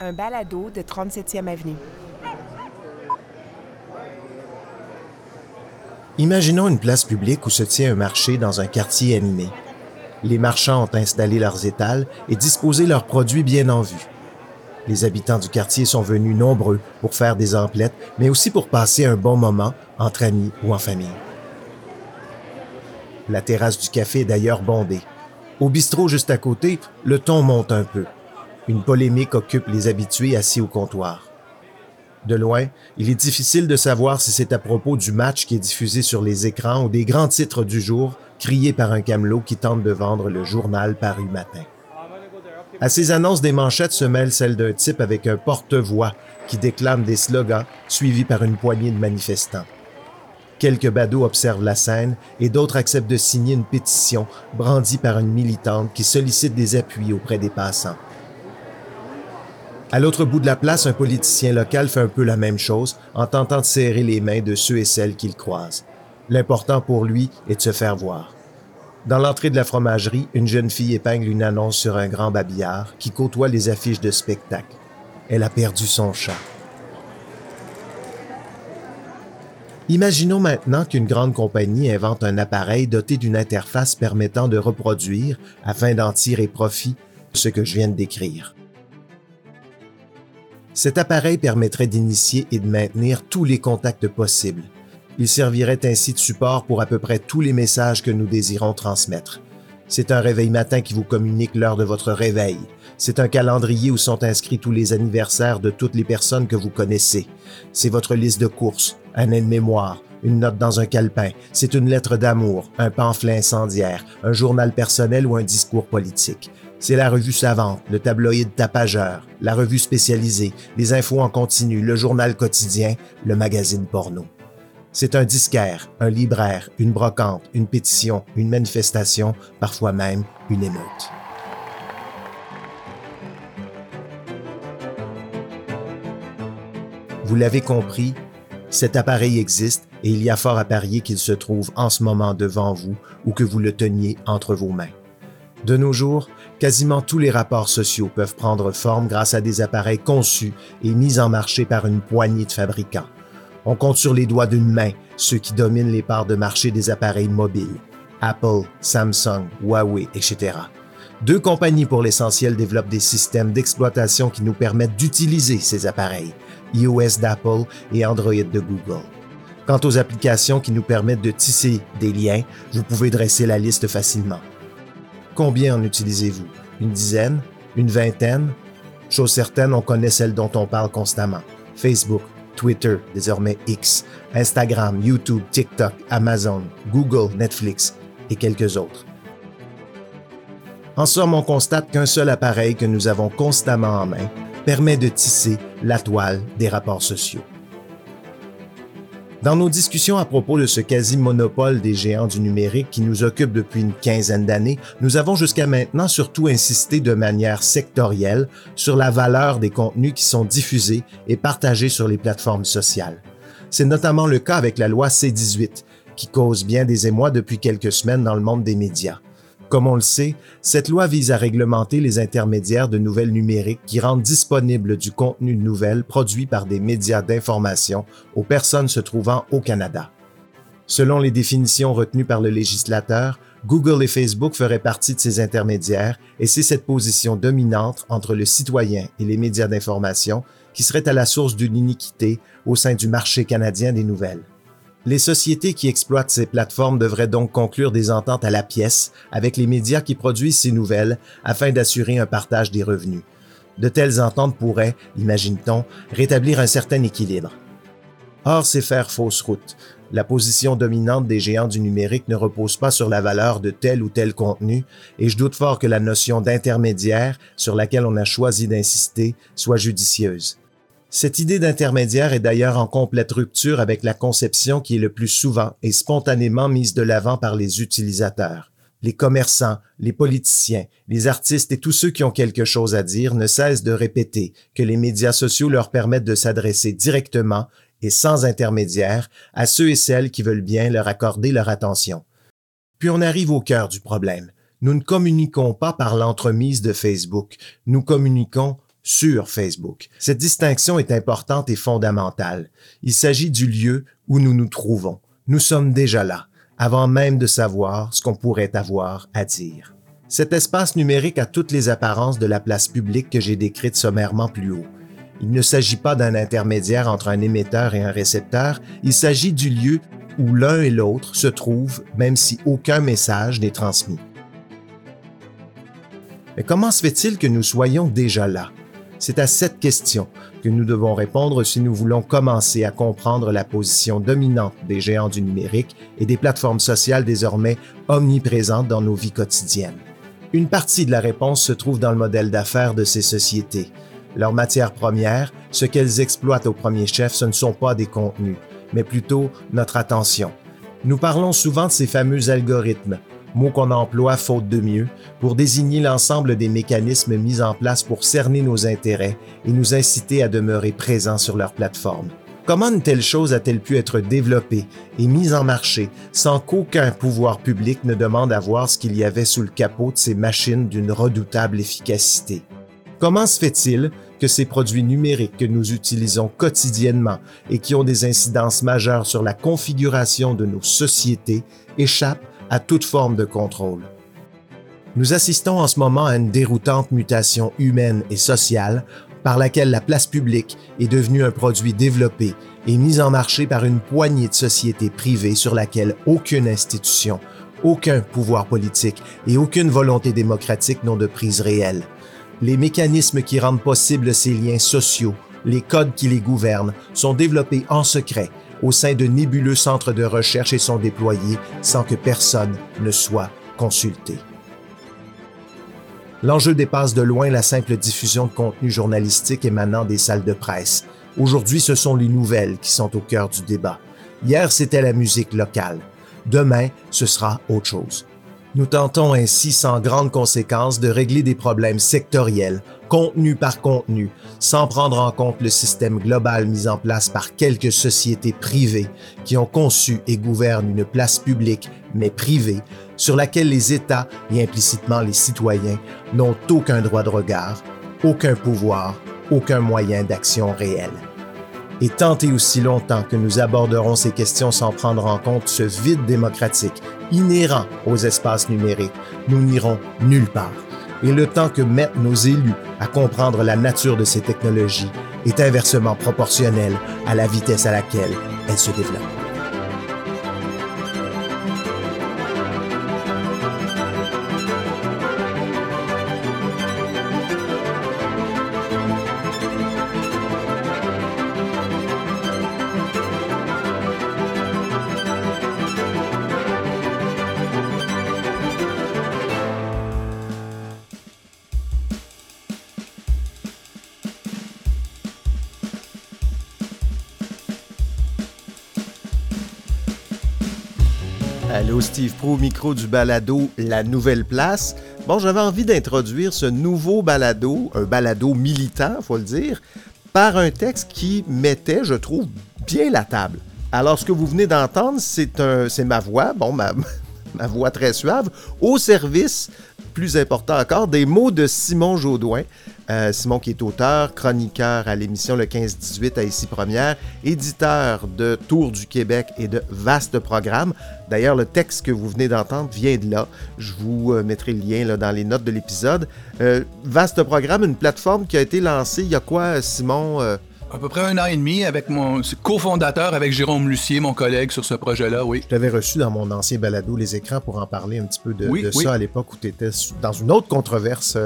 Un balado de 37e avenue. Imaginons une place publique où se tient un marché dans un quartier animé. Les marchands ont installé leurs étals et disposé leurs produits bien en vue. Les habitants du quartier sont venus nombreux pour faire des emplettes, mais aussi pour passer un bon moment entre amis ou en famille. La terrasse du café est d'ailleurs bondée. Au bistrot juste à côté, le ton monte un peu. Une polémique occupe les habitués assis au comptoir. De loin, il est difficile de savoir si c'est à propos du match qui est diffusé sur les écrans ou des grands titres du jour criés par un camelot qui tente de vendre le journal Paris-matin. À ces annonces des manchettes se mêlent celles d'un type avec un porte-voix qui déclame des slogans suivis par une poignée de manifestants. Quelques badauds observent la scène et d'autres acceptent de signer une pétition brandie par une militante qui sollicite des appuis auprès des passants. À l'autre bout de la place, un politicien local fait un peu la même chose en tentant de serrer les mains de ceux et celles qu'il croise. L'important pour lui est de se faire voir. Dans l'entrée de la fromagerie, une jeune fille épingle une annonce sur un grand babillard qui côtoie les affiches de spectacle. Elle a perdu son chat. Imaginons maintenant qu'une grande compagnie invente un appareil doté d'une interface permettant de reproduire, afin d'en tirer profit, ce que je viens de décrire. Cet appareil permettrait d'initier et de maintenir tous les contacts possibles. Il servirait ainsi de support pour à peu près tous les messages que nous désirons transmettre. C'est un réveil matin qui vous communique l'heure de votre réveil. C'est un calendrier où sont inscrits tous les anniversaires de toutes les personnes que vous connaissez. C'est votre liste de courses, un aide-mémoire, une note dans un calepin. C'est une lettre d'amour, un pamphlet incendiaire, un journal personnel ou un discours politique. C'est la revue Savante, le tabloïd Tapageur, la revue Spécialisée, les infos en continu, le journal quotidien, le magazine porno. C'est un disquaire, un libraire, une brocante, une pétition, une manifestation, parfois même une émeute. Vous l'avez compris, cet appareil existe et il y a fort à parier qu'il se trouve en ce moment devant vous ou que vous le teniez entre vos mains. De nos jours, quasiment tous les rapports sociaux peuvent prendre forme grâce à des appareils conçus et mis en marché par une poignée de fabricants. On compte sur les doigts d'une main ceux qui dominent les parts de marché des appareils mobiles. Apple, Samsung, Huawei, etc. Deux compagnies pour l'essentiel développent des systèmes d'exploitation qui nous permettent d'utiliser ces appareils, iOS d'Apple et Android de Google. Quant aux applications qui nous permettent de tisser des liens, vous pouvez dresser la liste facilement. Combien en utilisez-vous? Une dizaine? Une vingtaine? Chose certaine, on connaît celles dont on parle constamment. Facebook, Twitter, désormais X, Instagram, YouTube, TikTok, Amazon, Google, Netflix et quelques autres. En somme, on constate qu'un seul appareil que nous avons constamment en main permet de tisser la toile des rapports sociaux. Dans nos discussions à propos de ce quasi-monopole des géants du numérique qui nous occupe depuis une quinzaine d'années, nous avons jusqu'à maintenant surtout insisté de manière sectorielle sur la valeur des contenus qui sont diffusés et partagés sur les plateformes sociales. C'est notamment le cas avec la loi C-18, qui cause bien des émois depuis quelques semaines dans le monde des médias. Comme on le sait, cette loi vise à réglementer les intermédiaires de nouvelles numériques qui rendent disponible du contenu de nouvelles produit par des médias d'information aux personnes se trouvant au Canada. Selon les définitions retenues par le législateur, Google et Facebook feraient partie de ces intermédiaires et c'est cette position dominante entre le citoyen et les médias d'information qui serait à la source d'une iniquité au sein du marché canadien des nouvelles. Les sociétés qui exploitent ces plateformes devraient donc conclure des ententes à la pièce avec les médias qui produisent ces nouvelles afin d'assurer un partage des revenus. De telles ententes pourraient, imagine-t-on, rétablir un certain équilibre. Or, c'est faire fausse route. La position dominante des géants du numérique ne repose pas sur la valeur de tel ou tel contenu et je doute fort que la notion d'intermédiaire sur laquelle on a choisi d'insister soit judicieuse. Cette idée d'intermédiaire est d'ailleurs en complète rupture avec la conception qui est le plus souvent et spontanément mise de l'avant par les utilisateurs. Les commerçants, les politiciens, les artistes et tous ceux qui ont quelque chose à dire ne cessent de répéter que les médias sociaux leur permettent de s'adresser directement et sans intermédiaire à ceux et celles qui veulent bien leur accorder leur attention. Puis on arrive au cœur du problème. Nous ne communiquons pas par l'entremise de Facebook, nous communiquons sur Facebook. Cette distinction est importante et fondamentale. Il s'agit du lieu où nous nous trouvons. Nous sommes déjà là, avant même de savoir ce qu'on pourrait avoir à dire. Cet espace numérique a toutes les apparences de la place publique que j'ai décrite sommairement plus haut. Il ne s'agit pas d'un intermédiaire entre un émetteur et un récepteur, il s'agit du lieu où l'un et l'autre se trouvent, même si aucun message n'est transmis. Mais comment se fait-il que nous soyons déjà là? C'est à cette question que nous devons répondre si nous voulons commencer à comprendre la position dominante des géants du numérique et des plateformes sociales désormais omniprésentes dans nos vies quotidiennes. Une partie de la réponse se trouve dans le modèle d'affaires de ces sociétés. Leurs matières premières, ce qu'elles exploitent au premier chef, ce ne sont pas des contenus, mais plutôt notre attention. Nous parlons souvent de ces fameux algorithmes, mot qu'on emploie faute de mieux, pour désigner l'ensemble des mécanismes mis en place pour cerner nos intérêts et nous inciter à demeurer présents sur leur plateforme. Comment une telle chose a-t-elle pu être développée et mise en marché sans qu'aucun pouvoir public ne demande à voir ce qu'il y avait sous le capot de ces machines d'une redoutable efficacité? Comment se fait-il que ces produits numériques que nous utilisons quotidiennement et qui ont des incidences majeures sur la configuration de nos sociétés échappent à toute forme de contrôle? Nous assistons en ce moment à une déroutante mutation humaine et sociale par laquelle la place publique est devenue un produit développé et mis en marché par une poignée de sociétés privées sur laquelle aucune institution, aucun pouvoir politique et aucune volonté démocratique n'ont de prise réelle. Les mécanismes qui rendent possibles ces liens sociaux, les codes qui les gouvernent, sont développés en secret au sein de nébuleux centres de recherche et sont déployés sans que personne ne soit consulté. L'enjeu dépasse de loin la simple diffusion de contenu journalistique émanant des salles de presse. Aujourd'hui, ce sont les nouvelles qui sont au cœur du débat. Hier, c'était la musique locale. Demain, ce sera autre chose. Nous tentons ainsi, sans grande conséquence, de régler des problèmes sectoriels, contenu par contenu, sans prendre en compte le système global mis en place par quelques sociétés privées qui ont conçu et gouvernent une place publique, mais privée, sur laquelle les États et implicitement les citoyens n'ont aucun droit de regard, aucun pouvoir, aucun moyen d'action réel. Et tant et aussi longtemps que nous aborderons ces questions sans prendre en compte ce vide démocratique inhérent aux espaces numériques, nous n'irons nulle part. Et le temps que mettent nos élus à comprendre la nature de ces technologies est inversement proportionnel à la vitesse à laquelle elles se développent. Allô, Steve Proulx, micro du balado La Nouvelle Place. Bon, j'avais envie d'introduire ce nouveau balado, un balado militant, faut le dire, par un texte qui mettait, je trouve, bien la table. Alors, ce que vous venez d'entendre, c'est ma voix, ma voix très suave, au service, plus important encore, des mots de Simon Jodoin. Simon qui est auteur, chroniqueur à l'émission Le 15-18 à ICI Première, éditeur de Tour du Québec et de Vaste Programme. D'ailleurs, le texte que vous venez d'entendre vient de là. Je vous mettrai le lien là, dans les notes de l'épisode. Vaste Programme, une plateforme qui a été lancée il y a quoi, Simon? À peu près 1 an et demi avec mon cofondateur, avec Jérôme Lussier, mon collègue sur ce projet-là, oui. Je t'avais reçu dans mon ancien balado Les Écrans pour en parler un petit peu de ça à l'époque où tu étais dans une autre controverse...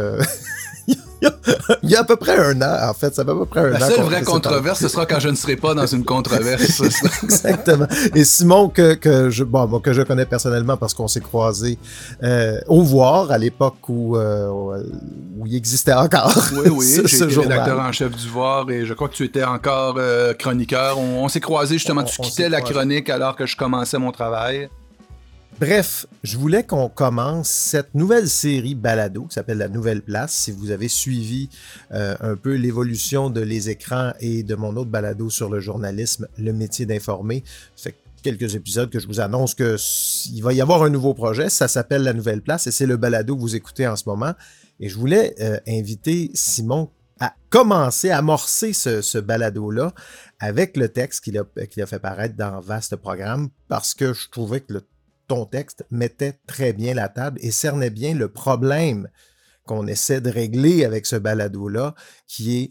Il y a à peu près 1 an, en fait. Ça fait à peu près 1 an. La seule vraie controverse, ce sera quand je ne serai pas dans une controverse. Exactement. Et Simon, que je connais personnellement parce qu'on s'est croisés au Voir à l'époque où il existait encore. Oui, oui. J'étais rédacteur en chef du Voir et je crois que tu étais encore chroniqueur. On s'est croisés justement. Tu quittais la chronique alors que je commençais mon travail. Bref, je voulais qu'on commence cette nouvelle série balado qui s'appelle La Nouvelle Place. Si vous avez suivi un peu l'évolution de Les Écrans et de mon autre balado sur le journalisme, Le Métier d'informer, fait quelques épisodes que je vous annonce qu'il va y avoir un nouveau projet. Ça s'appelle La Nouvelle Place et c'est le balado que vous écoutez en ce moment. Et je voulais inviter Simon à commencer, à amorcer ce balado-là avec le texte qu'il a fait paraître dans Vaste Programme, parce que je trouvais que ton texte mettait très bien la table et cernait bien le problème qu'on essaie de régler avec ce balado-là, qui est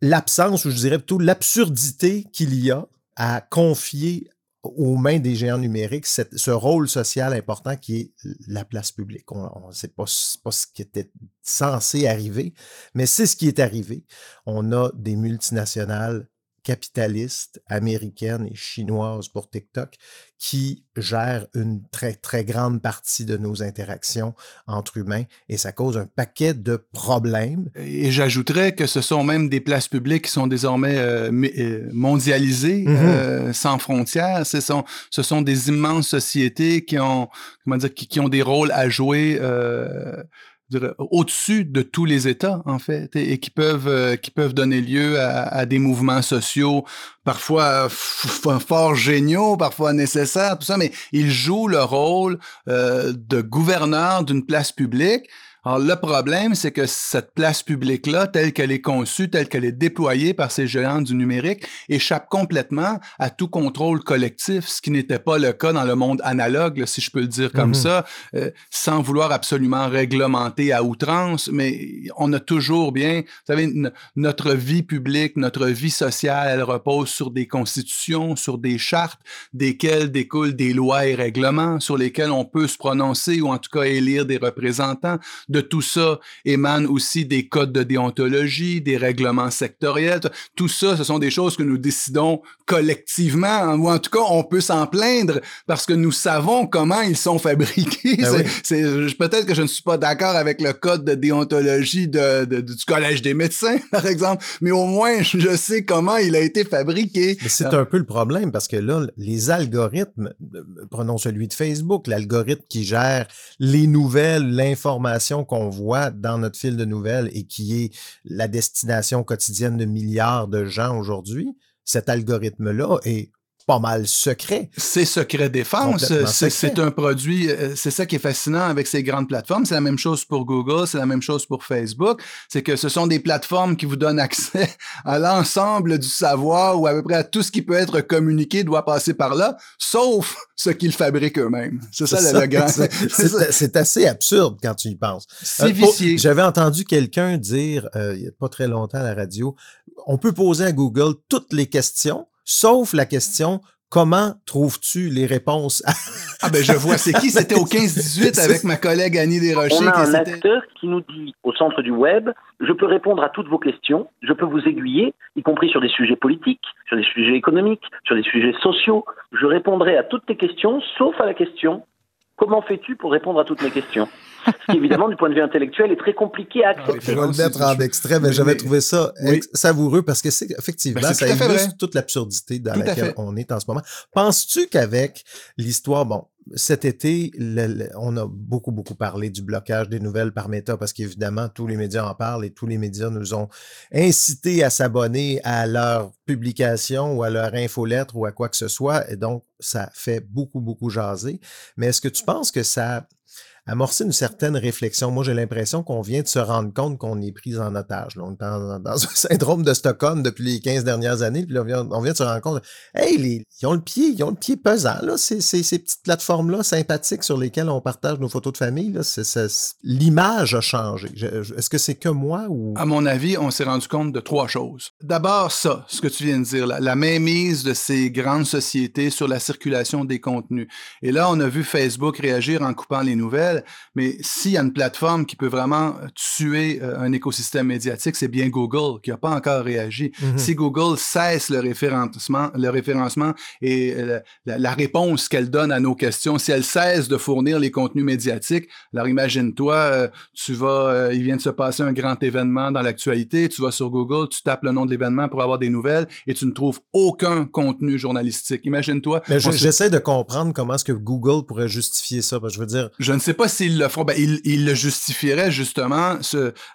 l'absence, ou je dirais plutôt l'absurdité qu'il y a à confier aux mains des géants numériques ce rôle social important qui est la place publique. C'est pas ce qui était censé arriver, mais c'est ce qui est arrivé. On a des multinationales capitalistes américaines et chinoises pour TikTok qui gèrent une très, très grande partie de nos interactions entre humains et ça cause un paquet de problèmes. Et j'ajouterais que ce sont même des places publiques qui sont désormais mondialisées, sans frontières. Ce sont des immenses sociétés qui ont, qui ont des rôles à jouer au-dessus de tous les États, en fait, et qui peuvent donner lieu à des mouvements sociaux parfois fort géniaux, parfois nécessaires, tout ça, mais ils jouent le rôle de gouverneur d'une place publique. Alors, le problème, c'est que cette place publique-là, telle qu'elle est conçue, telle qu'elle est déployée par ces géants du numérique, échappe complètement à tout contrôle collectif, ce qui n'était pas le cas dans le monde analogue, là, si je peux le dire comme ça, sans vouloir absolument réglementer à outrance, mais on a toujours bien... Vous savez, notre vie publique, notre vie sociale, elle repose sur des constitutions, sur des chartes, desquelles découlent des lois et règlements, sur lesquels on peut se prononcer ou en tout cas élire des représentants. De tout ça émanent aussi des codes de déontologie, des règlements sectoriels. Tout ça, ce sont des choses que nous décidons collectivement, ou en tout cas, on peut s'en plaindre parce que nous savons comment ils sont fabriqués. Ben oui. Peut-être que je ne suis pas d'accord avec le code de déontologie du Collège des médecins, par exemple, mais au moins, je sais comment il a été fabriqué. Mais c'est un peu le problème parce que là, les algorithmes, prenons celui de Facebook, l'algorithme qui gère les nouvelles, l'information, qu'on voit dans notre fil de nouvelles et qui est la destination quotidienne de milliards de gens aujourd'hui, cet algorithme-là est pas mal secret. C'est secret défense. C'est un produit, c'est ça qui est fascinant avec ces grandes plateformes. C'est la même chose pour Google, c'est la même chose pour Facebook. C'est que ce sont des plateformes qui vous donnent accès à l'ensemble du savoir ou à peu près à tout ce qui peut être communiqué doit passer par là, sauf ce qu'ils fabriquent eux-mêmes. C'est ça le grand... C'est assez absurde quand tu y penses. C'est vicié. J'avais entendu quelqu'un dire, il n'y a pas très longtemps à la radio, on peut poser à Google toutes les questions, sauf la question « Comment trouves-tu les réponses? » Ah ben je vois, c'est qui? C'était au 15-18 avec ma collègue Annie Desrochers. On a un acteur qui nous dit au centre du web « Je peux répondre à toutes vos questions, je peux vous aiguiller, y compris sur des sujets politiques, sur des sujets économiques, sur des sujets sociaux. Je répondrai à toutes tes questions, sauf à la question « Comment fais-tu pour répondre à toutes mes questions? » Ce qui, évidemment, du point de vue intellectuel, est très compliqué à accepter. Je vais le mettre en extrait, mais j'avais trouvé ça savoureux parce que c'est effectivement, ça illustre toute l'absurdité dans laquelle on est en ce moment. Penses-tu qu'avec l'histoire, cet été, on a beaucoup, beaucoup parlé du blocage des nouvelles par Meta parce qu'évidemment, tous les médias en parlent et tous les médias nous ont incités à s'abonner à leur publication ou à leur infolettre ou à quoi que ce soit. Et donc, ça fait beaucoup, beaucoup jaser. Mais est-ce que tu penses que ça... amorcer une certaine réflexion. Moi, j'ai l'impression qu'on vient de se rendre compte qu'on est pris en otage. Là, on est dans un syndrome de Stockholm depuis les 15 dernières années, puis là, on vient de se rendre compte, hey, ils ont le pied pesant, là, ces petites plateformes-là sympathiques sur lesquelles on partage nos photos de famille. Là, l'image a changé. Est-ce que c'est que moi ou... À mon avis, on s'est rendu compte de trois choses. D'abord, ça, ce que tu viens de dire, la mainmise de ces grandes sociétés sur la circulation des contenus. Et là, on a vu Facebook réagir en coupant les nouvelles. Mais s'il y a une plateforme qui peut vraiment tuer un écosystème médiatique, c'est bien Google qui n'a pas encore réagi. Si Google cesse le référencement et la réponse qu'elle donne à nos questions, si elle cesse de fournir les contenus médiatiques, alors imagine-toi, il vient de se passer un grand événement dans l'actualité, tu vas sur Google, tu tapes le nom de l'événement pour avoir des nouvelles et tu ne trouves aucun contenu journalistique. Imagine-toi. Mais j'essaie de comprendre comment est-ce que Google pourrait justifier ça. Parce que je veux dire... Je ne sais pas s'ils le font. Ils le justifieraient justement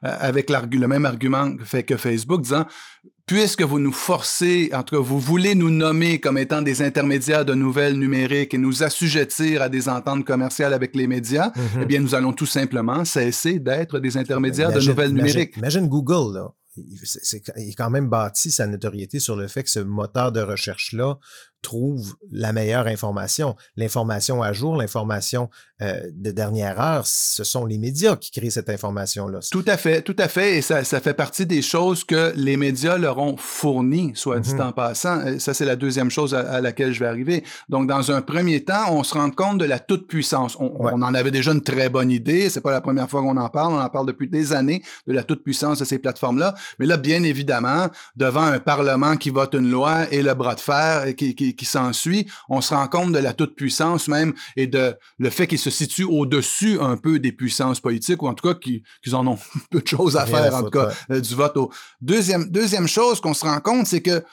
avec le même argument que Facebook, disant « Puisque vous nous forcez, en tout cas, vous voulez nous nommer comme étant des intermédiaires de nouvelles numériques et nous assujettir à des ententes commerciales avec les médias, eh bien, nous allons tout simplement cesser d'être des intermédiaires de nouvelles numériques. » Imagine Google, là. il est quand même bâti sa notoriété sur le fait que ce moteur de recherche-là trouve la meilleure information. L'information à jour, l'information de dernière heure, ce sont les médias qui créent cette information-là. Tout à fait, et ça fait partie des choses que les médias leur ont fournies, soit dit en passant. Ça, c'est la deuxième chose à laquelle je vais arriver. Donc, dans un premier temps, on se rend compte de la toute-puissance. On en avait déjà une très bonne idée, c'est pas la première fois qu'on en parle, on en parle depuis des années de la toute-puissance de ces plateformes-là. Mais là, bien évidemment, devant un Parlement qui vote une loi et le bras de fer qui s'ensuit, on se rend compte de la toute-puissance même et de le fait qu'ils se situent au-dessus un peu des puissances politiques, ou en tout cas qu'ils en ont peu de choses à faire, en tout cas, du vote au... Deuxième chose qu'on se rend compte, c'est que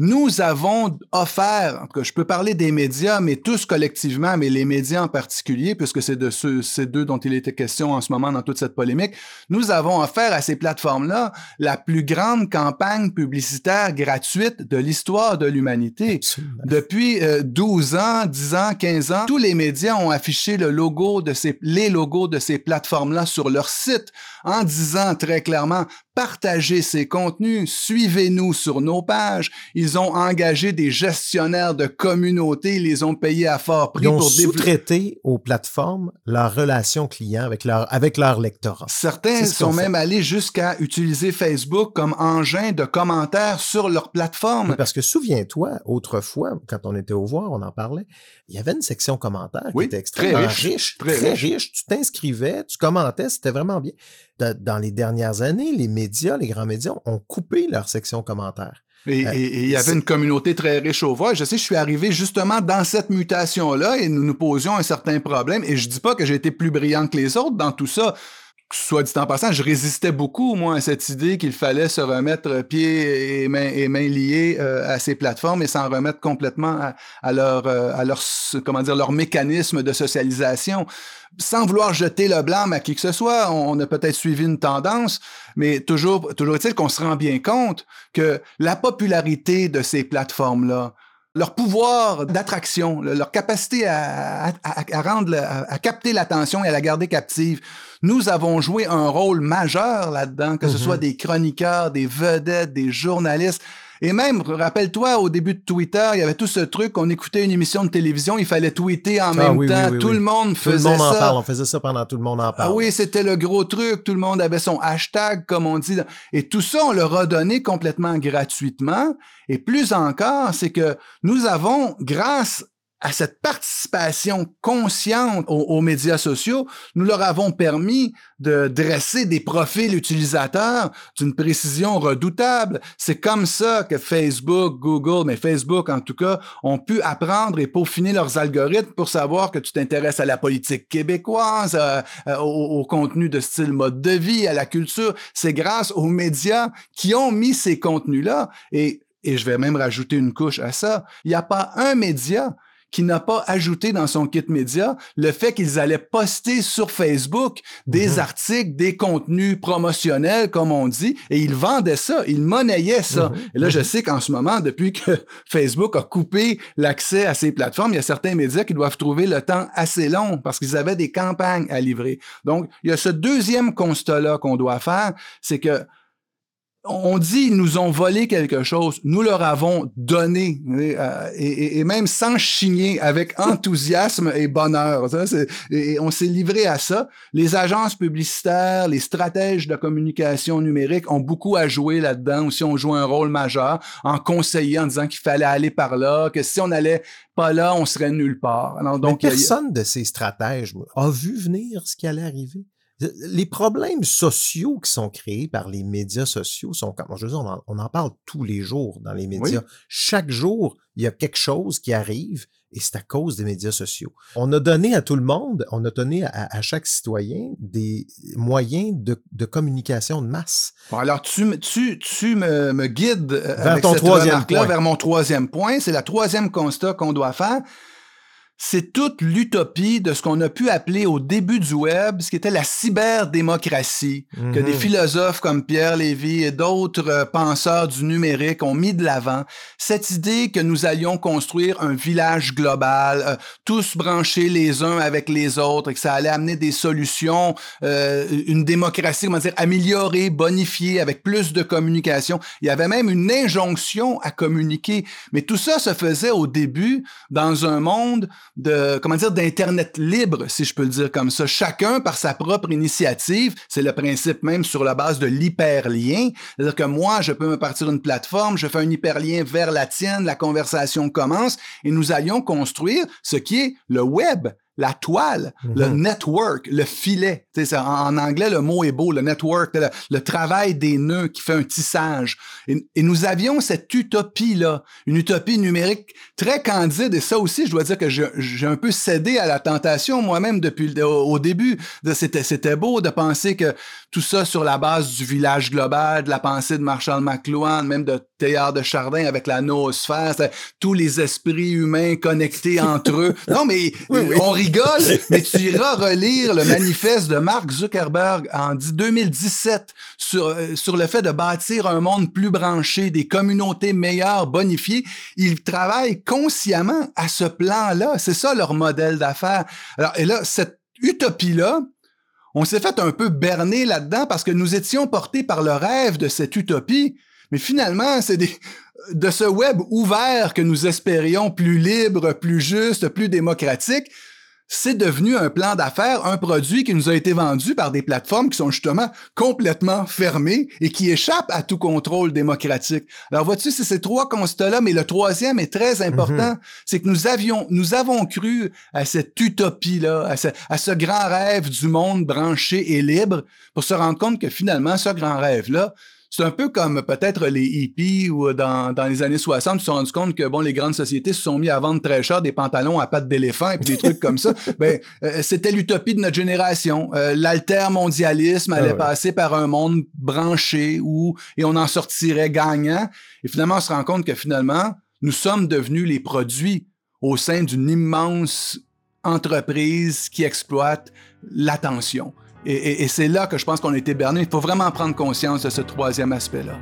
nous avons offert, en tout cas, je peux parler des médias, mais tous collectivement, mais les médias en particulier, puisque c'est de ces deux dont il était question en ce moment dans toute cette polémique, nous avons offert à ces plateformes-là la plus grande campagne publicitaire gratuite de l'histoire de l'humanité. Absolument. Depuis 12 ans, 10 ans, 15 ans, tous les médias ont affiché les logos de ces plateformes-là sur leur site en disant très clairement « Partagez ces contenus, suivez-nous sur nos pages ». Ils ont engagé des gestionnaires de communautés, ils les ont payés à fort prix pour sous-traiter aux plateformes leur relation client avec leur lectorat. Certains sont même allés jusqu'à utiliser Facebook comme engin de commentaires sur leur plateforme. Oui, parce que souviens-toi, autrefois, quand on était au Voir, on en parlait, il y avait une section commentaires qui était extrêmement riche. Très riche. Tu t'inscrivais, tu commentais, c'était vraiment bien. Dans les dernières années, les grands médias ont coupé leur section commentaires. Et il y avait une communauté très riche au Voir. Je suis arrivé justement dans cette mutation-là et nous nous posions un certain problème. Et je dis pas que j'ai été plus brillant que les autres dans tout ça. Soit dit en passant, je résistais beaucoup, moi, à cette idée qu'il fallait se remettre pieds et mains liés à ces plateformes et s'en remettre complètement à leur mécanisme de socialisation. Sans vouloir jeter le blâme à qui que ce soit, on a peut-être suivi une tendance, mais toujours est-il qu'on se rend bien compte que la popularité de ces plateformes-là, leur pouvoir d'attraction, leur capacité à capter l'attention et à la garder captive. Nous avons joué un rôle majeur là-dedans, que ce soit des chroniqueurs, des vedettes, des journalistes. Et même, rappelle-toi, au début de Twitter, il y avait tout ce truc, on écoutait une émission de télévision, il fallait tweeter en même temps, tout le monde faisait ça. Tout le monde en parle, on faisait ça pendant Tout le monde en parle. Ah oui, c'était le gros truc, tout le monde avait son hashtag, comme on dit. Et tout ça, on le redonnait complètement gratuitement. Et plus encore, c'est que nous avons, grâce à cette participation consciente aux médias sociaux, nous leur avons permis de dresser des profils utilisateurs d'une précision redoutable. C'est comme ça que Facebook, Google, mais Facebook en tout cas, ont pu apprendre et peaufiner leurs algorithmes pour savoir que tu t'intéresses à la politique québécoise, au contenu de style mode de vie, à la culture. C'est grâce aux médias qui ont mis ces contenus-là. Et je vais même rajouter une couche à ça. Il n'y a pas un média qui n'a pas ajouté dans son kit média le fait qu'ils allaient poster sur Facebook des articles, des contenus promotionnels, comme on dit, et ils vendaient ça, ils monnayaient ça. Et là, je sais qu'en ce moment, depuis que Facebook a coupé l'accès à ces plateformes, il y a certains médias qui doivent trouver le temps assez long parce qu'ils avaient des campagnes à livrer. Donc, il y a ce deuxième constat-là qu'on doit faire, c'est que on dit ils nous ont volé quelque chose, nous leur avons donné, et même sans chigner, avec enthousiasme et bonheur. Et on s'est livré à ça. Les agences publicitaires, les stratèges de communication numérique ont beaucoup à jouer là-dedans, aussi on joue un rôle majeur en conseillant, en disant qu'il fallait aller par là, que si on allait pas là, on serait nulle part. Alors, donc, personne de ces stratèges a vu venir ce qui allait arriver. Les problèmes sociaux qui sont créés par les médias sociaux sont, je veux dire, on en parle tous les jours dans les médias. Oui. Chaque jour, il y a quelque chose qui arrive et c'est à cause des médias sociaux. On a donné à tout le monde, on a donné à chaque citoyen des moyens de communication de masse. Bon, alors, tu me guides vers ton troisième point. Vers mon troisième point. C'est le troisième constat qu'on doit faire. c'est toute l'utopie de ce qu'on a pu appeler au début du web, ce qui était la cyberdémocratie, que des philosophes comme Pierre Lévy et d'autres penseurs du numérique ont mis de l'avant. Cette idée que nous allions construire un village global, tous branchés les uns avec les autres, et que ça allait amener des solutions, une démocratie, comment dire, améliorée, bonifiée, avec plus de communication. Il y avait même une injonction à communiquer. Mais tout ça se faisait au début dans un monde de, comment dire, d'Internet libre, si je peux le dire comme ça. Chacun par sa propre initiative, c'est le principe même sur la base de l'hyperlien. C'est-à-dire que moi, je peux me partir d'une plateforme, je fais un hyperlien vers la tienne, la conversation commence et nous allions construire ce qui est le web. La toile, le network, le filet. Ça, en anglais, le mot est beau, le network, le travail des nœuds qui fait un tissage. Et nous avions cette utopie-là, une utopie numérique très candide. Et ça aussi, je dois dire que j'ai un peu cédé à la tentation moi-même depuis au début. C'était beau de penser que tout ça sur la base du village global, de la pensée de Marshall McLuhan, même de Teilhard de Chardin avec la noosphère, tous les esprits humains connectés entre eux. Non, mais on rigole, mais tu iras relire le manifeste de Mark Zuckerberg en 2017 sur le fait de bâtir un monde plus branché, des communautés meilleures, bonifiées. Ils travaillent consciemment à ce plan-là. C'est ça leur modèle d'affaires. Alors, et là, cette utopie-là, on s'est fait un peu berner là-dedans parce que nous étions portés par le rêve de cette utopie. Mais finalement, c'est de ce web ouvert que nous espérions plus libre, plus juste, plus démocratique. C'est devenu un plan d'affaires, un produit qui nous a été vendu par des plateformes qui sont justement complètement fermées et qui échappent à tout contrôle démocratique. Alors vois-tu, c'est ces trois constats-là, mais le troisième est très important, c'est que nous avons cru à cette utopie-là, à ce grand rêve du monde branché et libre, pour se rendre compte que finalement, ce grand rêve-là, c'est un peu comme peut-être les hippies ou dans les années 60, ils se sont rendus compte que bon, les grandes sociétés se sont mis à vendre très cher des pantalons à pattes d'éléphant et puis des trucs comme ça. C'était l'utopie de notre génération. L'altermondialisme allait passer par un monde branché et on en sortirait gagnant. Et finalement, on se rend compte que finalement, nous sommes devenus les produits au sein d'une immense entreprise qui exploite l'attention. Et c'est là que je pense qu'on a été berné. Il faut vraiment prendre conscience de ce troisième aspect-là.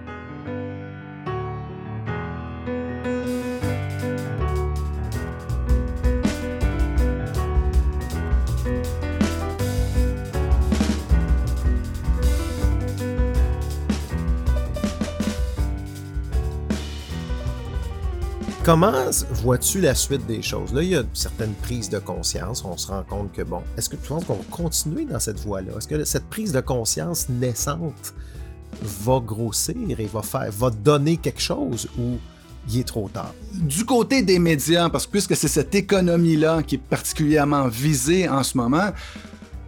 Comment vois-tu la suite des choses? Là, il y a certaines prises de conscience. On se rend compte que, bon, est-ce que tu penses qu'on va continuer dans cette voie-là? Est-ce que cette prise de conscience naissante va grossir et va donner quelque chose ou il est trop tard? Du côté des médias, parce que puisque c'est cette économie-là qui est particulièrement visée en ce moment,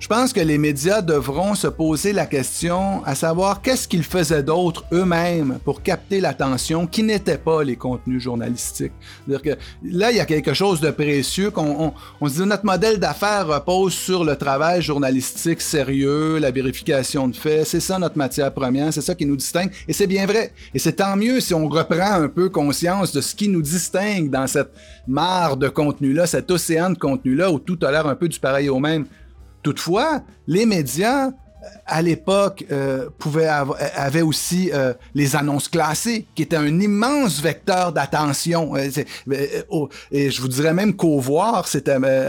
je pense que les médias devront se poser la question à savoir qu'est-ce qu'ils faisaient d'autre eux-mêmes pour capter l'attention qui n'était pas les contenus journalistiques. C'est-à-dire que là, il y a quelque chose de précieux qu'on se dit notre modèle d'affaires repose sur le travail journalistique sérieux, la vérification de faits, c'est ça notre matière première, c'est ça qui nous distingue et c'est bien vrai. Et c'est tant mieux si on reprend un peu conscience de ce qui nous distingue dans cette mare de contenu-là, cet océan de contenu-là où tout a l'air un peu du pareil au même. Toutefois, les médias, à l'époque, avaient aussi les annonces classées, qui étaient un immense vecteur d'attention. Et je vous dirais même qu'au voir,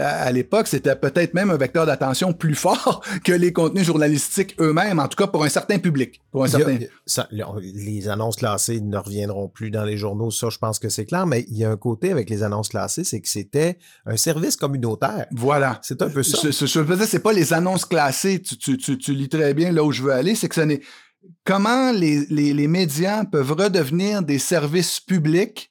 à l'époque, c'était peut-être même un vecteur d'attention plus fort que les contenus journalistiques eux-mêmes, en tout cas pour un certain public. Les annonces classées ne reviendront plus dans les journaux, ça je pense que c'est clair, mais il y a un côté avec les annonces classées, c'est que c'était un service communautaire. Voilà. C'est un peu ça. Je veux dire, c'est pas les annonces classées, tu lis très bien là où je veux aller, c'est que ce n'est... Comment les médias peuvent redevenir des services publics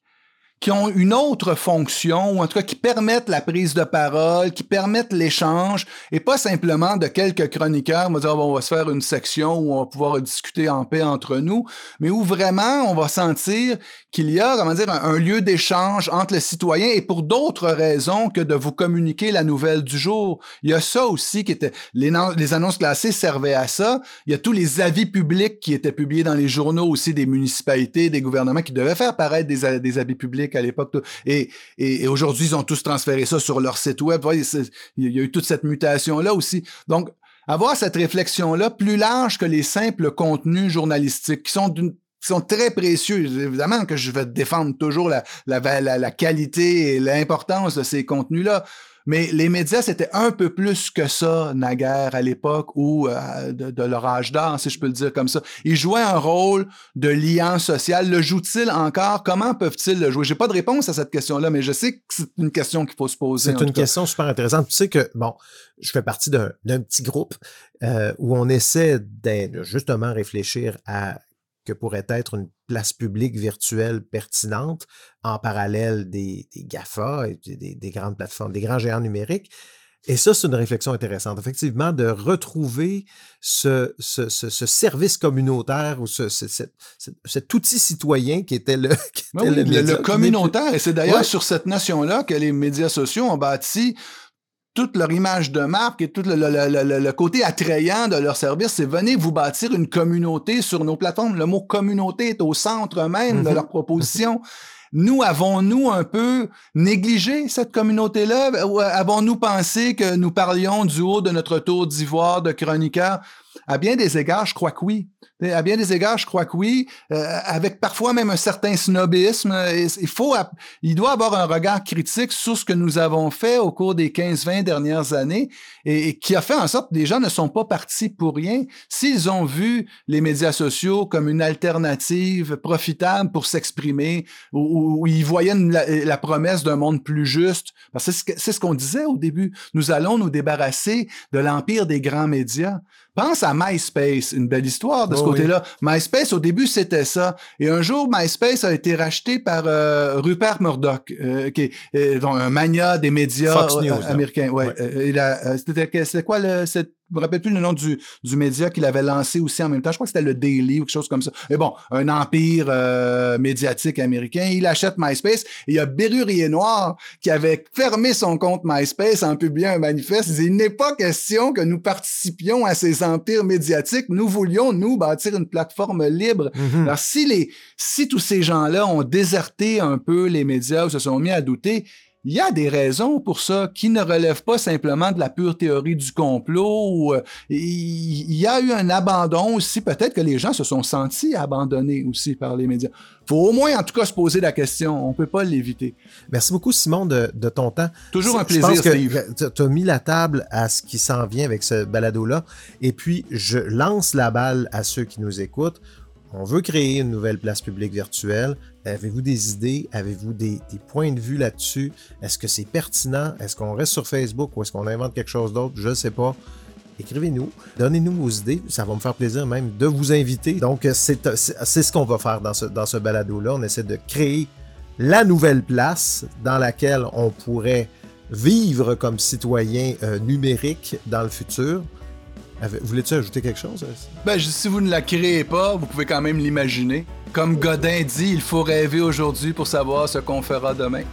qui ont une autre fonction, ou en tout cas qui permettent la prise de parole, qui permettent l'échange, et pas simplement de quelques chroniqueurs, on va dire oh, bon, on va se faire une section où on va pouvoir discuter en paix entre nous, mais où vraiment on va sentir qu'il y a, comment dire, un lieu d'échange entre les citoyens et pour d'autres raisons que de vous communiquer la nouvelle du jour. Il y a ça aussi qui était... Les annonces classées servaient à ça. Il y a tous les avis publics qui étaient publiés dans les journaux aussi des municipalités, des gouvernements qui devaient faire paraître des avis publics. public à l'époque. Et aujourd'hui, ils ont tous transféré ça sur leur site web. Ouais, il y a eu toute cette mutation-là aussi. Donc, avoir cette réflexion-là plus large que les simples contenus journalistiques qui sont très précieux. Évidemment que je vais défendre toujours la qualité et l'importance de ces contenus-là. Mais les médias, c'était un peu plus que ça, naguère, à l'époque, ou de leur âge d'or, si je peux le dire comme ça. Ils jouaient un rôle de liant social. Le jouent-ils encore? Comment peuvent-ils le jouer? J'ai pas de réponse à cette question-là, mais je sais que c'est une question qu'il faut se poser. C'est une question super intéressante. Tu sais que, bon, je fais partie d'un petit groupe où on essaie de justement réfléchir à que pourrait être une place publique virtuelle pertinente en parallèle des GAFA et des grandes plateformes, des grands géants numériques. Et ça, c'est une réflexion intéressante, effectivement, de retrouver ce service communautaire ou cet outil citoyen qui était le communautaire. Et c'est d'ailleurs sur cette notion-là que les médias sociaux ont bâti toute leur image de marque et tout le côté attrayant de leur service, c'est venez vous bâtir une communauté sur nos plateformes. Le mot communauté est au centre même de leur proposition. Nous, avons-nous un peu négligé cette communauté-là? Ou avons-nous pensé que nous parlions du haut de notre tour d'ivoire de chroniqueur? À bien des égards, je crois que oui. À bien des égards, je crois que oui, avec parfois même un certain snobisme. Il doit avoir un regard critique sur ce que nous avons fait au cours des 15-20 dernières années et qui a fait en sorte que les gens ne sont pas partis pour rien. S'ils ont vu les médias sociaux comme une alternative profitable pour s'exprimer ou ils voyaient la promesse d'un monde plus juste, parce que c'est ce qu'on disait au début. Nous allons nous débarrasser de l'empire des grands médias. Pense à MySpace, une belle histoire de ce côté-là. MySpace, au début, c'était ça. Et un jour, MySpace a été racheté par Rupert Murdoch, qui est un mania des médias Fox News, américains. Ouais. C'était quoi le... Je me rappelle plus le nom du média qu'il avait lancé aussi en même temps. Je crois que c'était le Daily ou quelque chose comme ça. Mais bon, un empire médiatique américain. Il achète MySpace. Et il y a Bérurier Noir qui avait fermé son compte MySpace en publiant un manifeste. Il disait, il n'est pas question que nous participions à ces empires médiatiques. Nous voulions, nous, bâtir une plateforme libre. Alors, si tous ces gens-là ont déserté un peu les médias ou se sont mis à douter, il y a des raisons pour ça qui ne relèvent pas simplement de la pure théorie du complot. Il y a eu un abandon aussi. Peut-être que les gens se sont sentis abandonnés aussi par les médias. Il faut au moins, en tout cas, se poser la question. On ne peut pas l'éviter. Merci beaucoup, Simon, de ton temps. Toujours un plaisir, Steve. Tu as mis la table à ce qui s'en vient avec ce balado-là. Et puis, je lance la balle à ceux qui nous écoutent. On veut créer une nouvelle place publique virtuelle. Avez-vous des idées? Avez-vous des points de vue là-dessus? Est-ce que c'est pertinent? Est-ce qu'on reste sur Facebook ou est-ce qu'on invente quelque chose d'autre? Je ne sais pas. Écrivez-nous. Donnez-nous vos idées. Ça va me faire plaisir même de vous inviter. Donc, c'est ce qu'on va faire dans ce balado-là. On essaie de créer la nouvelle place dans laquelle on pourrait vivre comme citoyen numérique dans le futur. Voulais-tu ajouter quelque chose? Ben, si vous ne la créez pas, vous pouvez quand même l'imaginer. Comme Godin dit, il faut rêver aujourd'hui pour savoir ce qu'on fera demain.